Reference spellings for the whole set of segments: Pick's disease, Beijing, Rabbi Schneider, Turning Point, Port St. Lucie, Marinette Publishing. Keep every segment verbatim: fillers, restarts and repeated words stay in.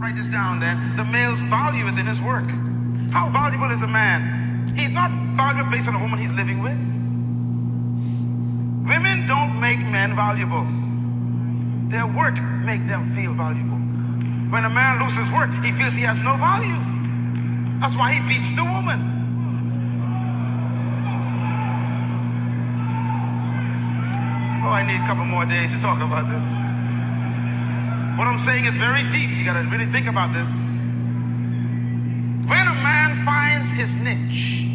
Write this down then. The male's value is in his work. How valuable is a man? He's not valuable based on the woman he's living with. Women don't make men valuable. Their work make them feel valuable. When a man loses work, he feels he has no value. That's why he beats the woman. Oh, I need a couple more days to talk about this. What I'm saying is very deep. You gotta really think about this. When a man finds his niche,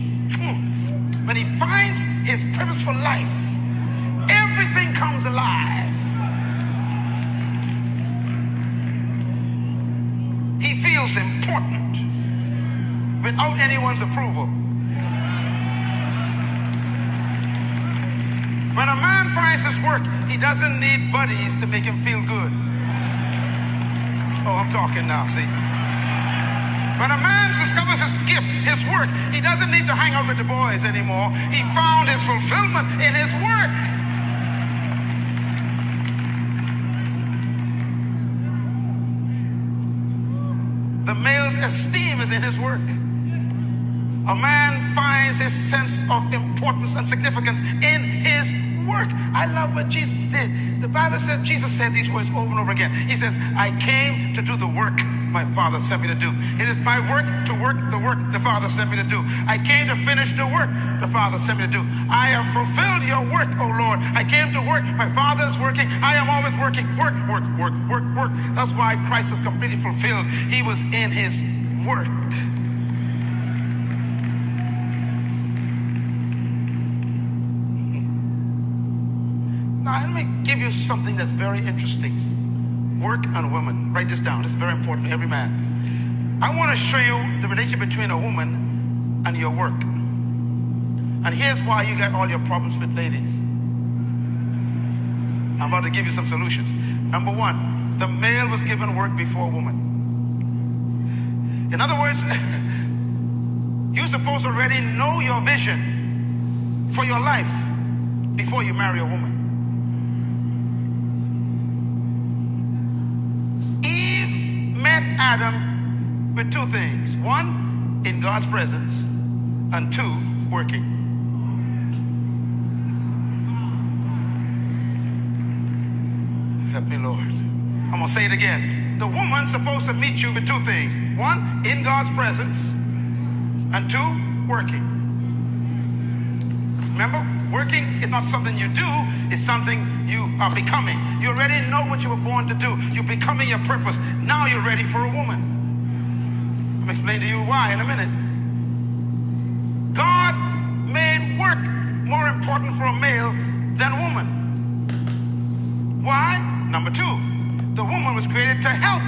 when he finds his purpose for life, everything comes alive. He feels important without anyone's approval. When a man finds his work, he doesn't need buddies to make him feel good. Oh, I'm talking now, see? When a man discovers his gift, his work, he doesn't need to hang out with the boys anymore. He found his fulfillment in his work. The male's esteem is in his work. A man finds his sense of importance and significance in his work. I love what Jesus did. The Bible says, Jesus said these words over and over again. He says, I came to do the work my Father sent me to do. It is my work to work the work the Father sent me to do. I came to finish the work the Father sent me to do. I have fulfilled your work, O Lord. I came to work. My Father is working. I am always working. Work, work, work, work, work. That's why Christ was completely fulfilled. He was in his work. Now, let me give you something that's very interesting. Work and women. Write this down. This is very important to every man. I want to show you the relationship between a woman and your work. And here's why you got all your problems with ladies. I'm about to give you some solutions. Number one, the male was given work before a woman. In other words, you're supposed to already know your vision for your life before you marry a woman. Adam with two things. One, in God's presence, and two, working. Help me, Lord. I'm going to say it again. The woman's supposed to meet you with two things. One, in God's presence, and two, working. Remember, working is not something you do, it's something you are becoming. You already know what you were born to do. You're becoming your purpose. Now you're ready for a woman. I'll explain to you why in a minute. God made work more important for a male than a woman. Why? Number two, the woman was created to help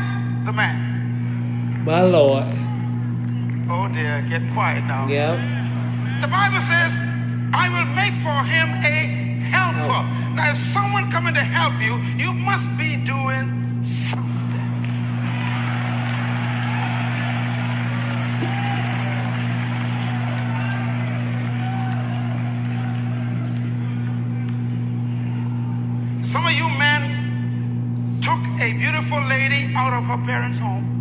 the man. My Lord. Oh dear, getting quiet now. Yep. The Bible says, I will make for him a helper. Oh. Now, if someone coming to help you, you must be doing something. Some of you men took a beautiful lady out of her parents' home.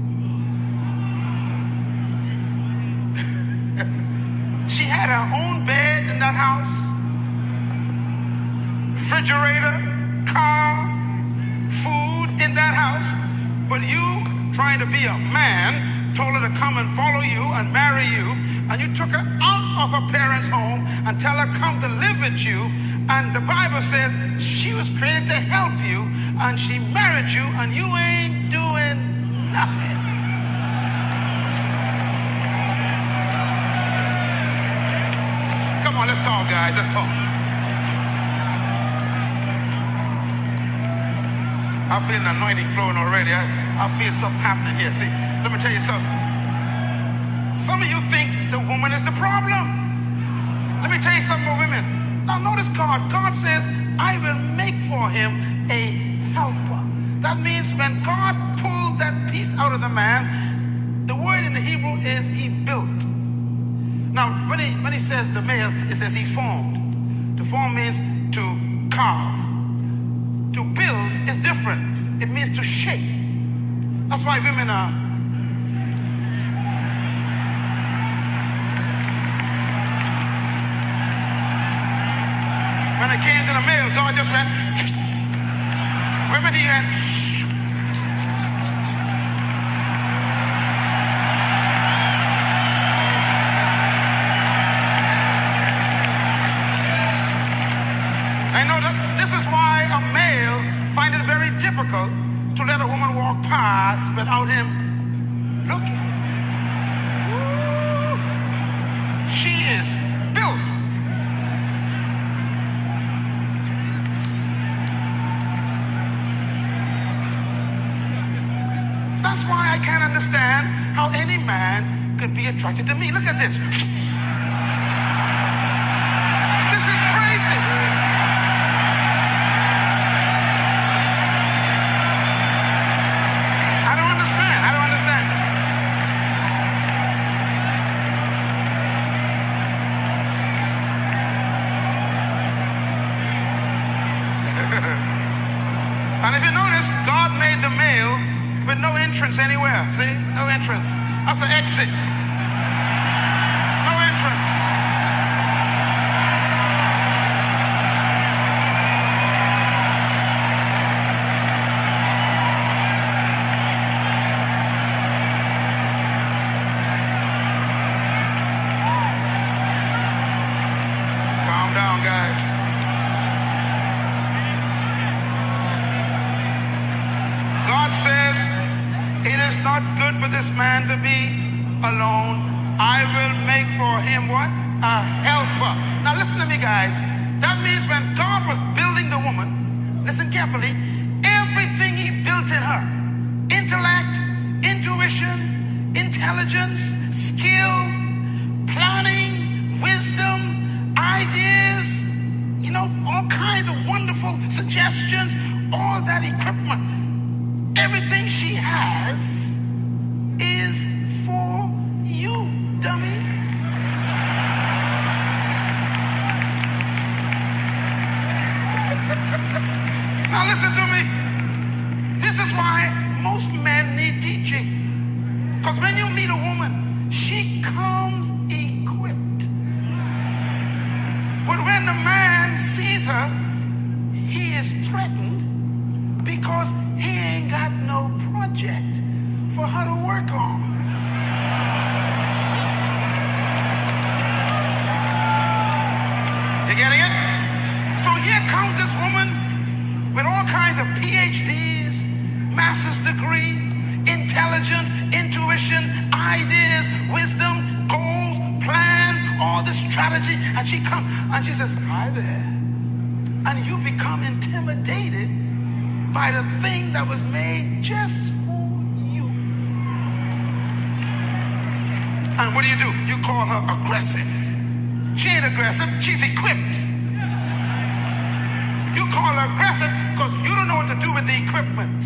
She had her own bed in that house, refrigerator, car, food in that house. But you, trying to be a man, told her to come and follow you and marry you. And you took her out of her parents' home and tell her come to live with you. And the Bible says she was created to help you. And she married you and you ain't doing nothing. Come on, let's talk, guys. Let's talk. I feel an anointing flowing already. I, I feel something happening here. See, let me tell you something. Some of you think the woman is the problem. Let me tell you something about women. Now, notice God. God says, I will make for him a helper. That means when God pulled that piece out of the man, the word in the Hebrew is he built. Now, when he, when he says the male, it says he formed. To form means to carve. To build is different. It means to shape. That's why women are in the mail, God just went, remedy and I know this, this is why a male finds it very difficult to let a woman walk past without him looking. Woo. She is built. That's why I can't understand how any man could be attracted to me. Look at this. This is crazy. I don't understand. I don't understand. And if you notice, God made the male with no entrance anywhere, see? No entrance. That's an exit. No entrance. Calm down, guys. God says, it is not good for this man to be alone. I will make for him what? A helper. Now listen to me, guys. That means when God was building the woman, listen carefully, everything he built in her, intellect, intuition, intelligence, skill, planning, wisdom, ideas, you know, all kinds of wonderful suggestions, all that equipment, everything she has is for you, dummy. Now listen to me. This is why most men need teaching. Because when you meet a woman, she comes equipped. But when the man sees her, he is threatened because he ain't got no project for her to work on. You getting it? So here comes this woman with all kinds of P H Ds, master's degree, intelligence, intuition, ideas, wisdom, goals, plan, all this strategy, and she comes and she says, "Hi there," and you become intimidated by the thing that was made just for you. And what do you do? You call her aggressive. She ain't aggressive, she's equipped. You call her aggressive because you don't know what to do with the equipment.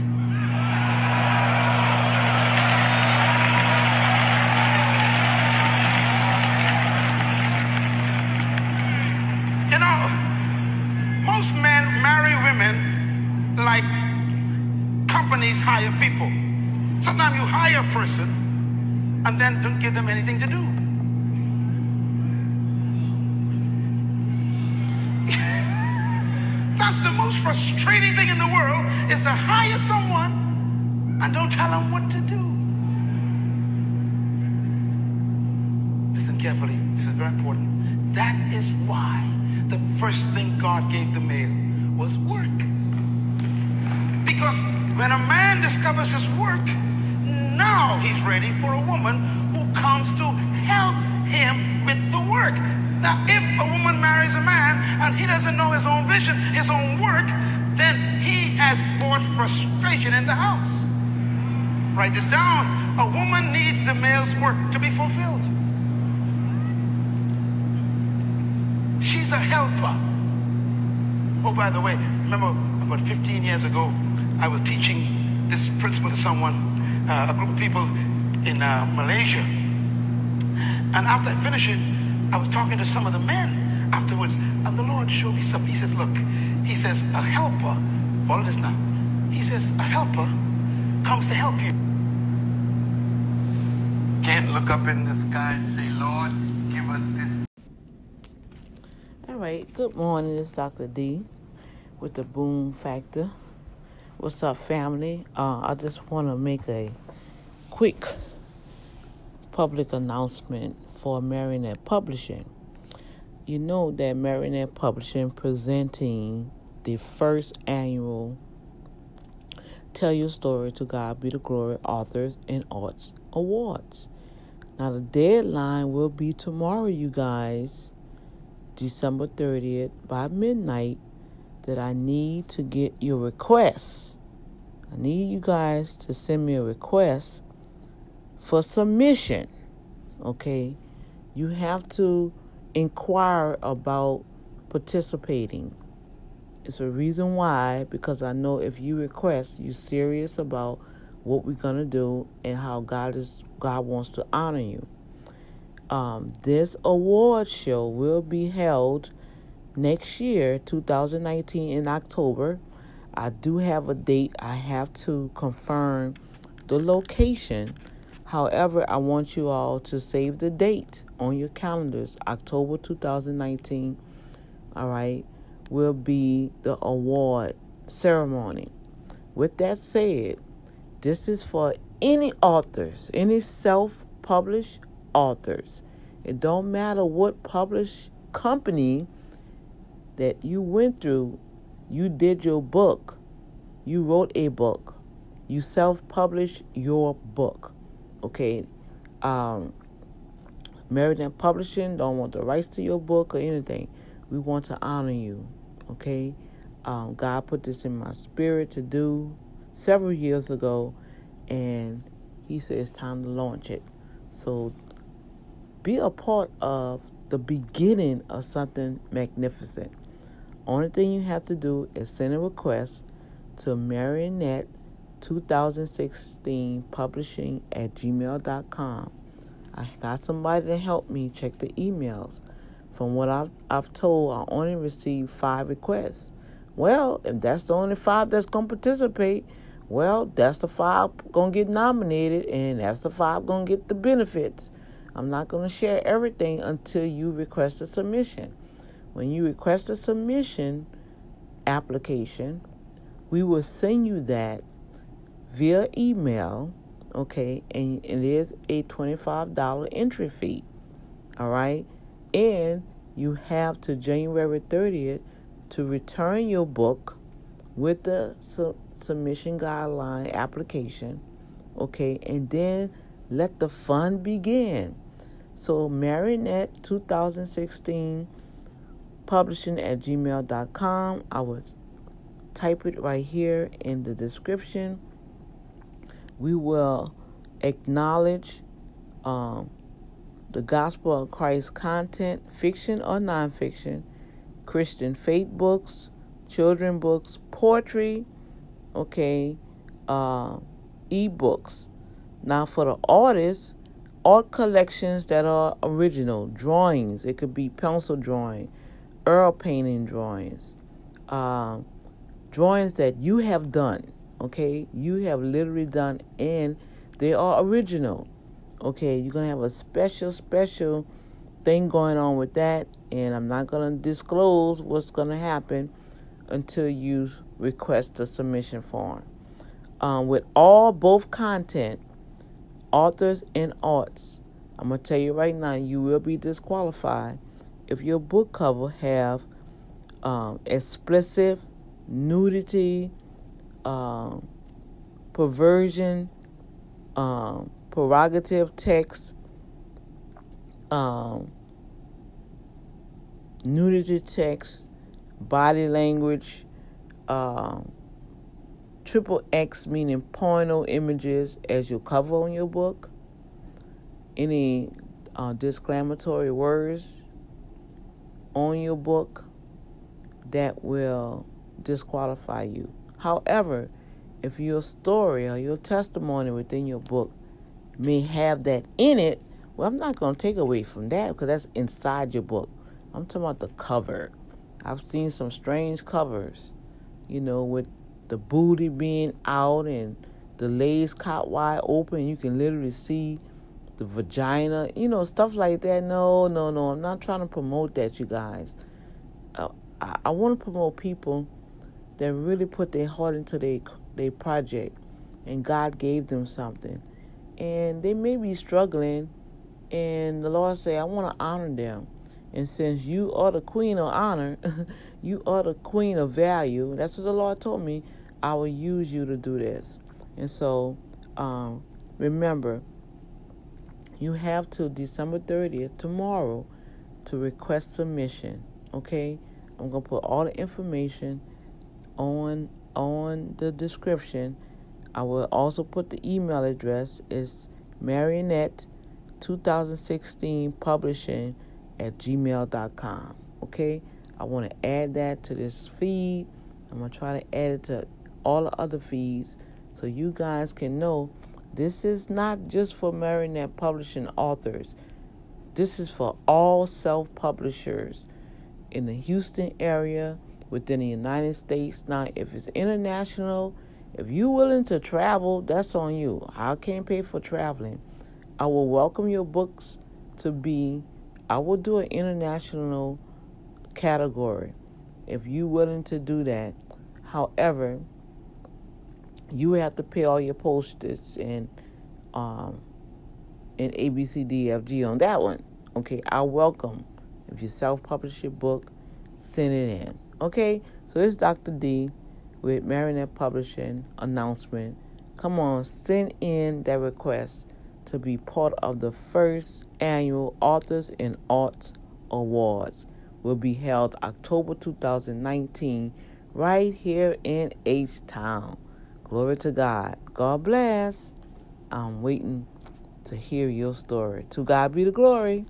You know, most men marry women like companies hire people. Sometimes you hire a person and then don't give them anything to do. That's the most frustrating thing in the world, is to hire someone and don't tell them what to do. Listen carefully, this is very important. That is why the first thing God gave the male was work. Because when a man discovers his work, now he's ready for a woman who comes to help him with the work. Now, if a woman marries a man and he doesn't know his own vision, his own work, then he has brought frustration in the house. Write this down. A woman needs the male's work to be fulfilled. She's a helper. Oh, by the way, remember about fifteen years ago, I was teaching this principle to someone, uh, a group of people in uh, Malaysia. And after I finished it, I was talking to some of the men afterwards, and the Lord showed me something. He says, look, he says, a helper, follow this now. He says, a helper comes to help you. Can't look up in the sky and say, Lord, give us this. All right, good morning, it's Doctor D. with the boom factor. What's up, family? Uh, I just want to make a quick public announcement for Marinette Publishing. You know that Marinette Publishing presenting the first annual Tell Your Story to God Be the Glory Authors and Arts Awards. Now, the deadline will be tomorrow, you guys, December thirtieth, by midnight, that I need to get your requests. I need you guys to send me a request for submission, okay? You have to inquire about participating. It's a reason why, because I know if you request, you're serious about what we're going to do and how God is God wants to honor you. Um, this award show will be held next year, two thousand nineteen, in October. I do have a date. I have to confirm the location. However, I want you all to save the date on your calendars. October two thousand nineteen, all right, will be the award ceremony. With that said, this is for any authors, any self-published authors. It don't matter what published company that you went through, you did your book, you wrote a book, you self-published your book. Okay, um, Marinette Publishing don't want the rights to your book or anything. We want to honor you, okay? Um, God put this in my spirit to do several years ago, and he said it's time to launch it. So be a part of the beginning of something magnificent. Only thing you have to do is send a request to Marinette twenty sixteen publishing at gmail dot com. I got somebody to help me check the emails. From what I've, I've told, I only received five requests. Well, if that's the only five that's going to participate, well, that's the five going to get nominated, and that's the five going to get the benefits. I'm not going to share everything until you request a submission. When you request a submission application, we will send you that via email, okay, and it is a twenty-five dollars entry fee, all right? And you have to January thirtieth to return your book with the su- submission guideline application, okay, and then let the fun begin. So Marinette twenty sixteen publishing at gmail dot com. I will type it right here in the description. We will acknowledge um, the Gospel of Christ content, fiction or nonfiction, Christian faith books, children books, poetry, okay, uh, e-books. Now, for the artists, art collections that are original, drawings. It could be pencil drawing, oil painting drawings, uh, drawings that you have done. Okay, you have literally done, and they are original. Okay, you're going to have a special, special thing going on with that. And I'm not going to disclose what's going to happen until you request the submission form. Um, with all, both content, authors and arts, I'm going to tell you right now, you will be disqualified if your book cover have um, explicit nudity, Um, perversion, um, prerogative text, um, nudity text, body language, um, triple X meaning porno images as your cover on your book, any uh, disclamatory words on your book that will disqualify you. However, if your story or your testimony within your book may have that in it, well, I'm not going to take away from that because that's inside your book. I'm talking about the cover. I've seen some strange covers, you know, with the booty being out and the legs caught wide open. You can literally see the vagina, you know, stuff like that. No, no, no. I'm not trying to promote that, you guys. Uh, I, I want to promote people that really put their heart into their, their project, and God gave them something. And they may be struggling, and the Lord say, I want to honor them. And since you are the queen of honor, you are the queen of value. That's what the Lord told me. I will use you to do this. And so, um, remember, you have till December thirtieth, tomorrow, to request submission. Okay? I'm going to put all the information on on the description. I will also put the email address. It's Marinette twenty sixteen Publishing at gmail dot com. Okay? I want to add that to this feed. I'm going to try to add it to all the other feeds so you guys can know this is not just for Marinette Publishing authors. This is for all self-publishers in the Houston area, within the United States. Now, if it's international, if you're willing to travel, that's on you. I can't pay for traveling. I will welcome your books to be, I will do an international category if you're willing to do that. However, you have to pay all your postage and um, and A, B, C, D, F, G on that one. Okay, I welcome. If you self-publish your book, send it in. Okay, so this is Doctor D with Marinette Publishing announcement. Come on, send in that request to be part of the first annual Authors in Arts Awards. Will be held October two thousand nineteen right here in H-Town. Glory to God. God bless. I'm waiting to hear your story. To God be the glory.